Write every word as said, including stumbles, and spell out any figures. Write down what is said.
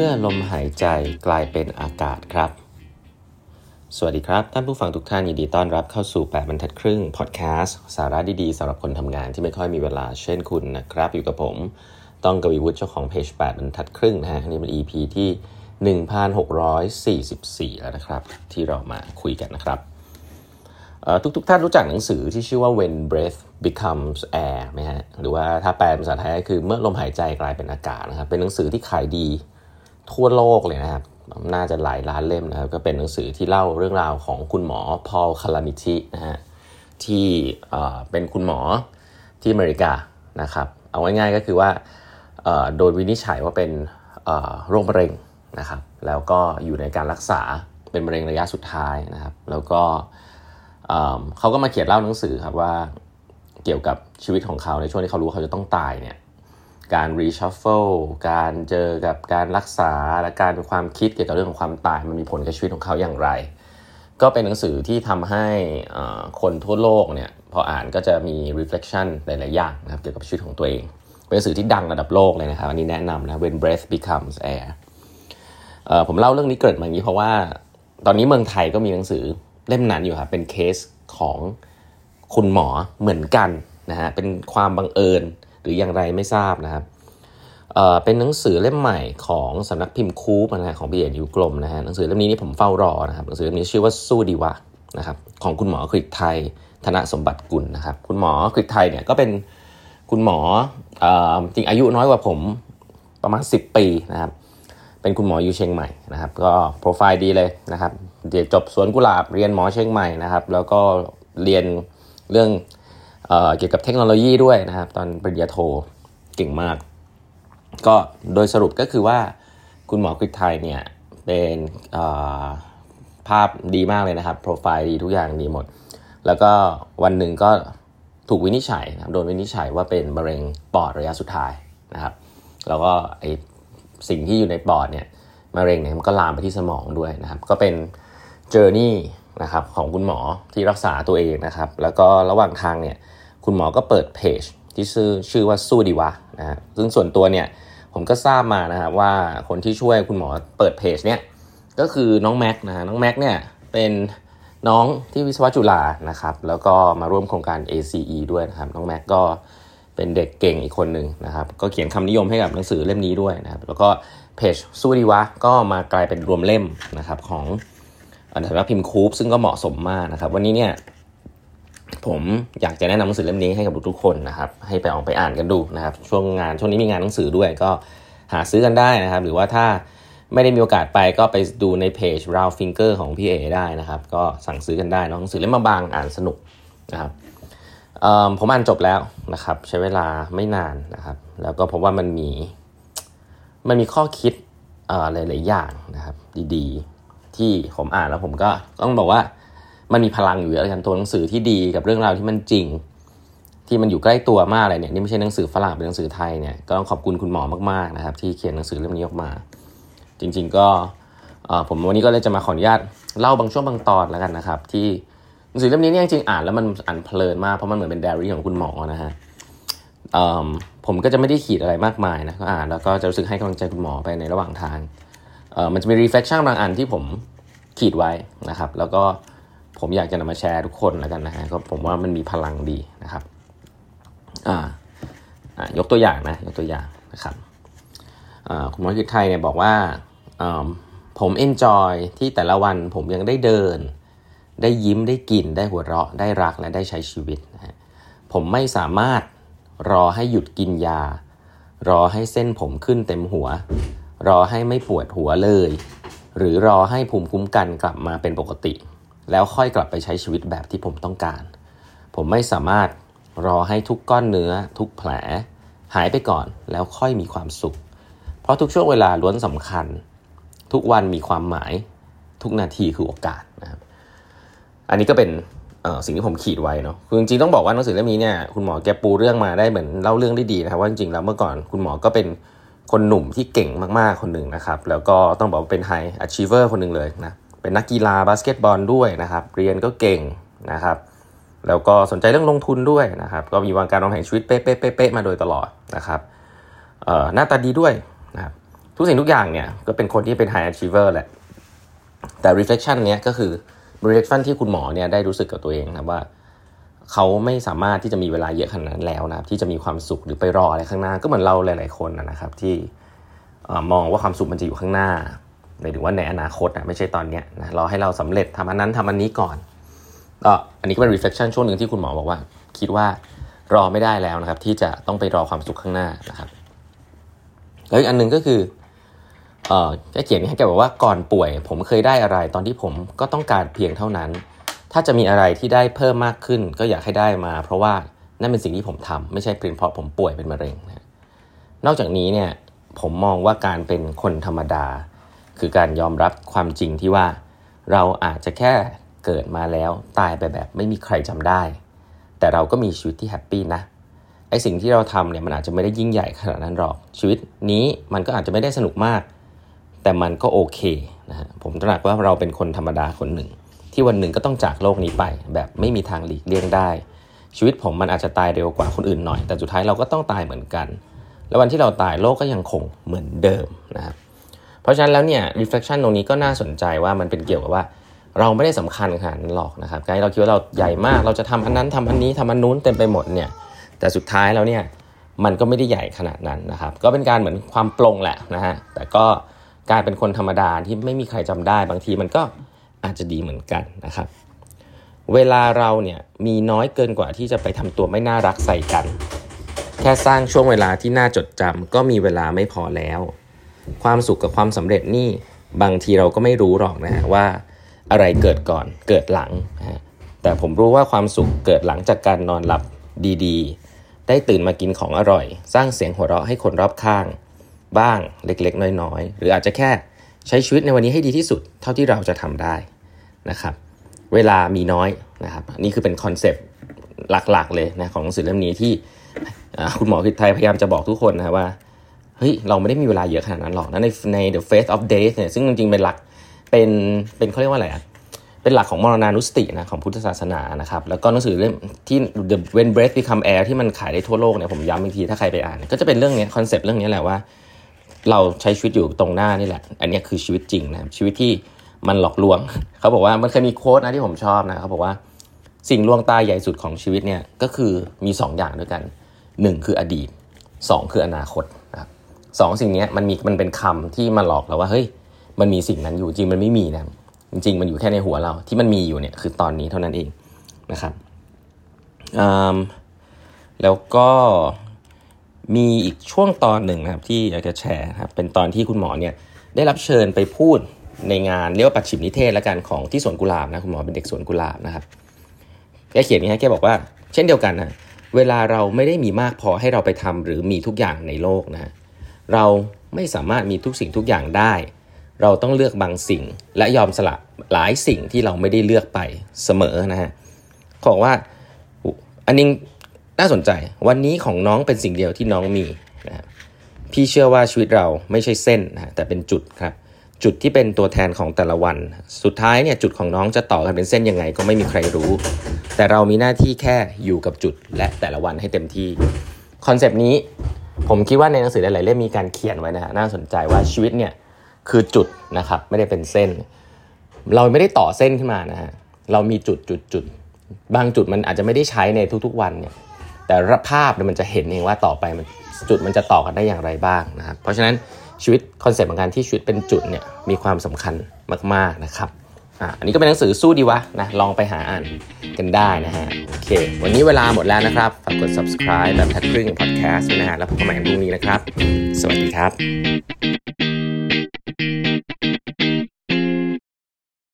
มื่อลมหายใจกลายเป็นอากาศครับสวัสดีครับท่านผู้ฟังทุกท่านยินดีต้อนรับเข้าสู่แปดบรรทัดครึ่งพอดแคสต์สาระดีๆสำหรับคนทำงานที่ไม่ค่อยมีเวลาเช่นคุณนะครับอยู่กับผมต้องกวีวุฒิเจ้าของเพจแปดบรรทัดครึ่งนะฮะนี่เป็น อี พี ที่ หนึ่งพันหกร้อยสี่สิบสี่ แล้วนะครับที่เรามาคุยกันนะครับทุกๆ ท, ท่านรู้จักหนังสือที่ชื่อว่า When Breath Becomes Air ไหมฮะหรือว่าถ้าแปลภาษาไทยก็คือเมื่อลมหายใจกลายเป็นอากาศนะครับเป็นหนังสือที่ขายดีทั่วโลกเลยนะครับน่าจะหลายล้านเล่มนะครับก็เป็นหนังสือที่เล่าเรื่องราวของคุณหมอพอลคาลามิตินะฮะที่เป็นคุณหมอที่อเมริกานะครับเอาง่ายๆก็คือว่าโดนวินิจฉัยว่าเป็นโรคมะเร็งนะครับแล้วก็อยู่ในการรักษาเป็นมะเร็งระยะสุดท้ายนะครับแล้วก็เขาก็มาเขียนเล่าหนังสือครับว่าเกี่ยวกับชีวิตของเขาในช่วงที่เขารู้เขาจะต้องตายเนี่ยการรีชัฟเฟิลการเจอกับการรักษาและการความคิดเกี่ยวกับเรื่องของความตายมันมีผลกับชีวิตของเขาอย่างไรก็เป็นหนังสือที่ทำให้คนทั่วโลกเนี่ยพออ่านก็จะมี reflection หลายๆอย่างนะครับเกี่ยวกับชีวิตของตัวเองเป็นหนังสือที่ดังระดับโลกเลยนะครับอันนี้แนะนำนะ When Breath Becomes Air ผมเล่าเรื่องนี้เกิดมาอย่างนี้เพราะว่าตอนนี้เมืองไทยก็มีหนังสือเล่มนั้นอยู่ครับเป็นเคสของคุณหมอเหมือนกันนะฮะเป็นความบังเอิญหรืออย่างไรไม่ทราบนะครับ เอ่อ เป็นหนังสือเล่มใหม่ของสำนักพิมพ์คูปนะฮะของพี่เอกยุกลมนะฮะหนังสือเล่มนี้นี่ผมเฝ้ารอนะครับหนังสือเล่มนี้ชื่อว่าสู้ดีวะนะครับของคุณหมอกฤษไทยธนสมบัติกุลนะครับคุณหมอกฤษไทยเนี่ยก็เป็นคุณหมอเอ่อจริงอายุน้อยกว่าผมประมาณสิบปีนะครับเป็นคุณหมออยู่เชียงใหม่นะครับก็โปรไฟล์ดีเลยนะครับเดี๋ยวจบสวนกุหลาบเรียนหมอเชียงใหม่นะครับแล้วก็เรียนเรื่องเอ่อเกี่ยวกับเทคโนโลยีด้วยนะครับตอนปริญญาโทเก่งมากก็โดยสรุปก็คือว่าคุณหมอกฤษไทยเนี่ยเป็นเอ่อภาพดีมากเลยนะครับโปรไฟล์ดีทุกอย่างดีหมดแล้วก็วันหนึ่งก็ถูกวินิจฉัยนะครับโดนวินิจฉัยว่าเป็นมะเร็งปอดระยะสุดท้ายนะครับแล้วก็ไอสิ่งที่อยู่ในปอดเนี่ยมะเร็งเนี่ยมันก็ลามไปที่สมองด้วยนะครับก็เป็นเจอร์นี่นะครับของคุณหมอที่รักษาตัวเองนะครับแล้วก็ระหว่างทางเนี่ยคุณหมอก็เปิดเพจที่ชื่อชื่อว่าสู้ดีวะนะฮะซึ่งส่วนตัวเนี่ยผมก็ทราบมานะฮะว่าคนที่ช่วยคุณหมอเปิดเพจเนี่ยก็คือน้องแม็กนะฮะน้องแม็กเนี่ยเป็นน้องที่วิศวะจุฬานะครับแล้วก็มาร่วมโครงการ เอ ซี อี ด้วยนะครับน้องแม็กก็เป็นเด็กเก่งอีกคนหนึ่งนะครับก็เขียนคำนิยมให้กับหนังสือเล่มนี้ด้วยนะครับแล้วก็เพจสู้ดีวะก็มากลายเป็นรวมเล่มนะครับของสำนักพิมพ์คูปซึ่งก็เหมาะสมมากนะครับวันนี้เนี่ยผมอยากจะแนะนำหนังสือเล่มนี้ให้กับทุกๆคนนะครับให้ไปออกไปอ่านกันดูนะครับช่วงงานช่วงนี้มีงานหนังสือด้วยก็หาซื้อกันได้นะครับหรือว่าถ้าไม่ได้มีโอกาสไปก็ไปดูในเพจ Round Finger ของพี่เอได้นะครับก็สั่งซื้อกันได้นะหนังสือเล่มบางๆอ่านสนุกนะครับผมอ่านจบแล้วนะครับใช้เวลาไม่นานนะครับแล้วก็พบว่ามันมีมันมีข้อคิดหลายๆอย่างนะครับดีๆที่ผมอ่านแล้วผมก็ต้องบอกว่ามันมีพลังอยู่เยอะกันตัวหนังสือที่ดีกับเรื่องราวที่มันจริงที่มันอยู่ใกล้ตัวมากอะไรเนี่ยนี่ไม่ใช่หนังสือฝรั่งเป็นหนังสือไทยเนี่ยก็ต้องขอบคุณคุณหมอมากๆนะครับที่เขียนหนังสือเล่มนี้ออกมาจริงๆก็ผมวันนี้ก็เลยจะมาขออนุญาตเล่าบางช่วงบางตอนแล้วกันนะครับที่หนังสือเล่มนี้เนี่ยจริงๆอ่านแล้วมันอ่านเพลินมากเพราะมันเหมือนเป็นไดอารี่ของคุณหมอนะฮะผมก็จะไม่ได้ขีดอะไรมากมายนะก็อ่านแล้วก็จะรู้สึกให้กำลังใจคุณหมอไปในระหว่างทางมันจะมี reflection บางอันที่ผมขีดไว้นะครับแล้วก็ผมอยากจะนำมาแชร์ทุกคนแล้วกันนะฮะก็ผมว่ามันมีพลังดีนะครับอ่า อ่ายกตัวอย่างนะยกตัวอย่างนะครับอ่าคุณหมอกิตไทยเนี่ยบอกว่าอ่าผม enjoy ที่แต่ละวันผมยังได้เดินได้ยิ้มได้กินได้หัวเราะได้รักและได้ใช้ชีวิตนะฮะผมไม่สามารถรอให้หยุดกินยารอให้เส้นผมขึ้นเต็มหัวรอให้ไม่ปวดหัวเลยหรือรอให้ภูมิคุ้มกันกลับมาเป็นปกติแล้วค่อยกลับไปใช้ชีวิตแบบที่ผมต้องการผมไม่สามารถรอให้ทุกก้อนเนื้อทุกแผลหายไปก่อนแล้วค่อยมีความสุขเพราะทุกช่วงเวลาล้วนสำคัญทุกวันมีความหมายทุกนาทีคือโอกาสนะครับอันนี้ก็เป็นสิ่งที่ผมขีดไว้เนาะคือจริงๆต้องบอกว่าหนังสือเล่มนี้เนี่ยคุณหมอแกปูเรื่องมาได้เหมือนเล่าเรื่องได้ดีนะครับว่าจริงๆแล้วเมื่อก่อนคุณหมอก็เป็นคนหนุ่มที่เก่งมากๆคนหนึ่งนะครับแล้วก็ต้องบอกว่าเป็นไฮอะชีเวอร์คนหนึ่งเลยนะเป็นนักกีฬาบาสเกตบอลด้วยนะครับเรียนก็เก่งนะครับแล้วก็สนใจเรื่องลงทุนด้วยนะครับก็มีวางการวางแผนชีวิตเป๊ะๆๆมาโดยตลอดนะครับเอ่อหน้าตาดีด้วยนะครับ ทุกสิ่งทุกอย่างเนี่ยก็เป็นคนที่เป็น high achiever แหละแต่ reflection เนี้ยก็คือ reflection ที่คุณหมอเนี่ยได้รู้สึกกับตัวเองนะว่าเขาไม่สามารถที่จะมีเวลาเยอะขนาดนั้นแล้วนะที่จะมีความสุขหรือไปรออะไรข้างหน้าก็เหมือนเราหลายๆคนนะครับที่มองว่าความสุขมันจะอยู่ข้างหน้าหมายถึงว่าในอนาคตนะไม่ใช่ตอนเนี้ยนะรอให้เราสำเร็จทำอันนั้นทำอันนี้ก่อนก็อันนี้ก็เป็น reflection ช่วงนึงที่คุณหมอบอกว่าคิดว่ารอไม่ได้แล้วนะครับที่จะต้องไปรอความสุขข้างหน้านะครับแล้วอีกอันนึงก็คือเอ่อแกเขียนให้แกบอกว่าก่อนป่วยผมเคยได้อะไรตอนที่ผมก็ต้องการเพียงเท่านั้นถ้าจะมีอะไรที่ได้เพิ่มมากขึ้นก็อยากให้ได้มาเพราะว่านั่นเป็นสิ่งที่ผมทำไม่ใช่เพียงเพราะผมป่วยเป็นมะเร็งนะนอกจากนี้เนี่ยผมมองว่าการเป็นคนธรรมดาคือการยอมรับความจริงที่ว่าเราอาจจะแค่เกิดมาแล้วตายไปแบบไม่มีใครจำได้แต่เราก็มีชีวิตที่แฮปปี้นะไอสิ่งที่เราทำเนี่ยมันอาจจะไม่ได้ยิ่งใหญ่ขนาดนั้นหรอกชีวิตนี้มันก็อาจจะไม่ได้สนุกมากแต่มันก็โอเคนะฮะผมตระหนักว่าเราเป็นคนธรรมดาคนหนึ่งที่วันหนึ่งก็ต้องจากโลกนี้ไปแบบไม่มีทางหลีกเลี่ยงได้ชีวิตผมมันอาจจะตายเร็วกว่าคนอื่นหน่อยแต่สุดท้ายเราก็ต้องตายเหมือนกันแล้ววันที่เราตายโลกก็ยังคงเหมือนเดิมนะครับเพราะฉะนั้นแล้วเนี่ย reflection ตรงนี้ก็น่าสนใจว่ามันเป็นเกี่ยวกับว่าเราไม่ได้สำคัญขนาดนั้นหรอกนะครับการที่เราคิดว่าเราใหญ่มากเราจะทำอันนั้นทำอันนี้ทำอันนู้นเต็มไปหมดเนี่ยแต่สุดท้ายแล้วเนี่ยมันก็ไม่ได้ใหญ่ขนาดนั้นนะครับก็เป็นการเหมือนความปลงแหละนะฮะแต่ก็การเป็นคนธรรมดาที่ไม่มีใครจำได้บางทีมันก็อาจจะดีเหมือนกันนะครับเวลาเราเนี่ยมีน้อยเกินกว่าที่จะไปทำตัวไม่น่ารักใส่กันแค่สร้างช่วงเวลาที่น่าจดจำก็มีเวลาไม่พอแล้วความสุขกับความสำเร็จนี่บางทีเราก็ไม่รู้หรอกนะฮะว่าอะไรเกิดก่อนเกิดหลังนะฮะแต่ผมรู้ว่าความสุขเกิดหลังจากการนอนหลับดีๆได้ตื่นมากินของอร่อยสร้างเสียงหัวเราะให้คนรอบข้างบ้างเล็กๆน้อยๆหรืออาจจะแค่ใช้ชีวิตในวันนี้ให้ดีที่สุดเท่าที่เราจะทำได้นะครับเวลามีน้อยนะครับนี่คือเป็นคอนเซปต์หลักๆเลยนะของหนังสือเล่มนี้ที่คุณหมอกิตไทยพยายามจะบอกทุกคนนะว่าเฮ้ยเราไม่ได้มีเวลาเยอะขนาดนั้นหรอกนะในใน The Face of Death เนี่ยซึ่งจริงๆเป็นหลักเป็นเป็นเขาเรียกว่าอะไรอ่ะเป็นหลักของมรณานุสตินะของพุทธศาสนานะครับแล้วก็หนังสือเล่มที่ The When Breath Becomes Air ที่มันขายได้ทั่วโลกเนี่ยผมย้ำอีกทีถ้าใครไปอ่านก็จะเป็นเรื่องนี้คอนเซปต์เรื่องนี้แหละว่าเราใช้ชีวิตอยู่ตรงหน้านี่แหละอันนี้คือชีวิตจริงนะครับชีวิตที่มันหลอกลวงเขาบอกว่ามันเคยมีโค้ดนะที่ผมชอบนะเขาบอกว่าสิ่งลวงตาใหญ่สุดของชีวิตเนี่ยก็คือมีสองอย่างด้วยกันหนึ่งคืออดีตสองคืออนาคตนะครับสองสิ่งนี้มันมีมันเป็นคำที่มาหลอกเราว่าเฮ้ยมันมีสิ่งนั้นอยู่จริงมันไม่มีนะจริงๆมันอยู่แค่ในหัวเราที่มันมีอยู่เนี่ยคือตอนนี้เท่านั้นเองนะครับแล้วก็มีอีกช่วงตอนหนึ่งนะครับที่อยากจะแชร์ครับเป็นตอนที่คุณหมอเนี่ยได้รับเชิญไปพูดในงานเรียกว่าปัจฉิมนิเทศและการของที่สวนกุหลาบนะคุณหมอเป็นเด็กสวนกุหลาบนะครับแกเขียนอย่างนี้แกบอกว่าเช่นเดียวกันนะเวลาเราไม่ได้มีมากพอให้เราไปทำหรือมีทุกอย่างในโลกนะเราไม่สามารถมีทุกสิ่งทุกอย่างได้เราต้องเลือกบางสิ่งและยอมสละหลายสิ่งที่เราไม่ได้เลือกไปเสมอนะฮะเขาบอกว่าอันนี้น่าสนใจวันนี้ของน้องเป็นสิ่งเดียวที่น้องมีนะพี่เชื่อว่าชีวิตเราไม่ใช่เส้นนะแต่เป็นจุดครับจุดที่เป็นตัวแทนของแต่ละวันสุดท้ายเนี่ยจุดของน้องจะต่อกันเป็นเส้นยังไงก็ไม่มีใครรู้แต่เรามีหน้าที่แค่อยู่กับจุดและแต่ละวันให้เต็มที่คอนเซปต์นี้ผมคิดว่าในหนังสือหลายๆเล่มมีการเขียนไว้นะฮะน่าสนใจว่าชีวิตเนี่ยคือจุดนะครับไม่ได้เป็นเส้นเราไม่ได้ต่อเส้นขึ้นมานะฮะเรามีจุดจุดจุดบางจุดมันอาจจะไม่ได้ใช้ในทุกๆวันเนี่ยแต่ภาพเนี่ยมันจะเห็นเองว่าต่อไปมันจุดมันจะต่อกันได้อย่างไรบ้างนะครับเพราะฉะนั้นชีวิตคอนเซปต์ของการที่ชีวิตเป็นจุดเนี่ยมีความสำคัญมากๆนะครับอ่ะอันนี้ก็เป็นหนังสือสู้ดีวะนะลองไปหาอ่านกันได้นะฮะโอเควันนี้เวลาหมดแล้วนะครับฝากกด subscribe แบบแพทครึ่ง podcast นะฮะแล้วพบกันใหม่พรุ่งนี้นะครับสวัสดีครับ